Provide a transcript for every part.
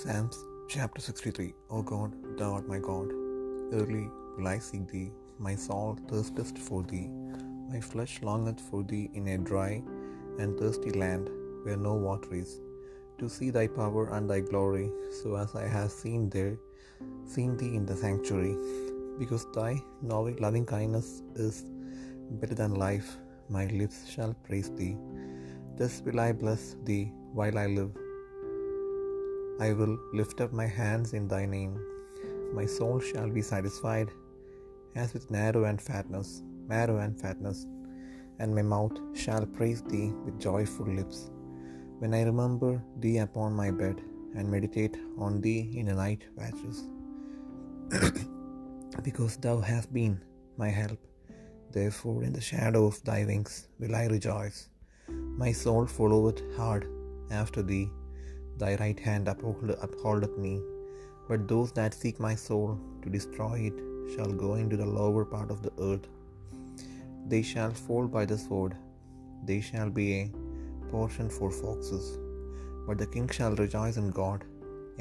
Psalms chapter 63. O God, thou art my God. Early will I seek thee. My soul thirsteth for thee. My flesh longeth for thee in a dry and thirsty land where no water is, to see thy power and thy glory, so as I have seen thee in the sanctuary. Because thy loving kindness is better than life, my lips shall praise thee. Thus will I bless thee while I live. I will lift up my hands in thy name. My soul shall be satisfied as with marrow and fatness, and my mouth shall praise thee with joyful lips. When I remember thee upon my bed, and meditate on thee in the night watches. Because thou hast been my help, therefore in the shadow of thy wings will I rejoice. My soul followeth hard after thee, thy right hand upholdeth me. But those that seek my soul to destroy it shall go into the lower part of the earth. They shall fall by the sword, they shall be a portion for foxes. But the king shall rejoice in God.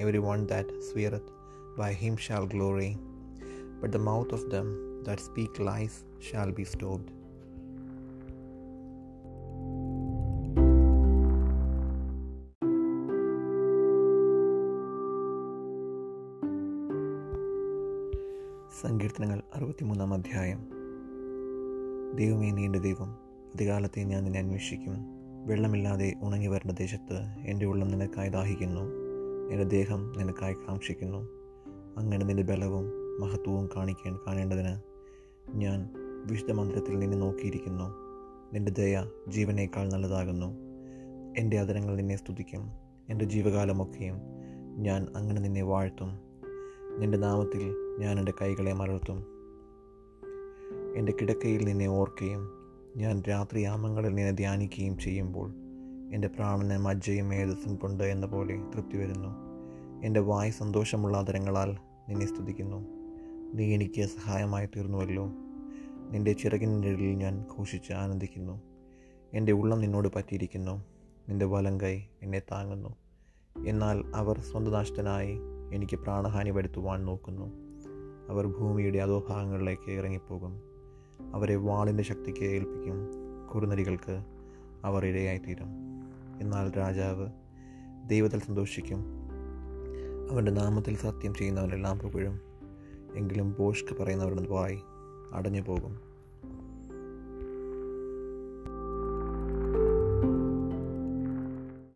Every one that sweareth by him shall glory. But the mouth of them that speak lies shall be stopped. സങ്കീർത്തനങ്ങൾ 63 അധ്യായം. ദൈവമേ, നീൻ്റെ ദൈവം, അധികാലത്തെ ഞാൻ നിന്നെ അന്വേഷിക്കും. വെള്ളമില്ലാതെ ഉണങ്ങി വരേണ്ട ദേശത്ത് എൻ്റെ ഉള്ളം നിനക്കായി ദാഹിക്കുന്നു, എൻ്റെ ദേഹം നിനക്കായി കാക്ഷിക്കുന്നു. അങ്ങനെ നിൻ്റെ ബലവും മഹത്വവും കാണേണ്ടതിന് ഞാൻ വിശുദ്ധ മന്ദിരത്തിൽ നിന്നെ നോക്കിയിരിക്കുന്നു. നിൻ്റെ ദയ ജീവനേക്കാൾ നല്ലതാകുന്നു. എൻ്റെ അധരങ്ങൾ നിന്നെ സ്തുതിക്കും. എൻ്റെ ജീവകാലമൊക്കെയും ഞാൻ അങ്ങനെ നിന്നെ വാഴ്ത്തും. നിൻ്റെ നാമത്തിൽ ഞാൻ എൻ്റെ കൈകളെ മലർത്തും. എൻ്റെ കിടക്കയിൽ നിന്നെ ഓർക്കുകയും ഞാൻ രാത്രി യാമങ്ങളിൽ നിന്നെ ധ്യാനിക്കുകയും ചെയ്യുമ്പോൾ എൻ്റെ പ്രാണനെ മജ്ജയും മേധസ്സും കൊണ്ട് എന്ന പോലെ തൃപ്തി വരുന്നു. എൻ്റെ വായ് സന്തോഷമുള്ള ആദരങ്ങളാൽ നിന്നെ സ്തുതിക്കുന്നു. നീ എനിക്ക് സഹായമായി തീർന്നുവല്ലോ. നിൻ്റെ ചിറകിൻ്റെ ഇടയിൽ ഞാൻ ഘോഷിച്ച് ആനന്ദിക്കുന്നു. എൻ്റെ ഉള്ളം നിന്നോട് പറ്റിയിരിക്കുന്നു. നിൻ്റെ വലം കൈ എന്നെ താങ്ങുന്നു. എന്നാൽ അവർ സ്വന്തനാശത്തിനായി എനിക്ക് പ്രാണഹാനി വരുത്തുവാൻ നോക്കുന്നു. അവർ ഭൂമിയുടെ അധോഭാഗങ്ങളിലേക്ക് ഇറങ്ങിപ്പോകും. അവരെ വാളിൻ്റെ ശക്തിക്ക് ഏൽപ്പിക്കും. കുറുനരികൾക്ക് അവർ ഇരയായിത്തീരും. എന്നാൽ രാജാവ് ദൈവത്തിൽ സന്തോഷിക്കും. അവൻ്റെ നാമത്തിൽ സത്യം ചെയ്യുന്നവരെല്ലാം പുകഴും. എങ്കിലും ഭോഷ്ക് പറയുന്നവരുടെ വായ് അടഞ്ഞു പോകും.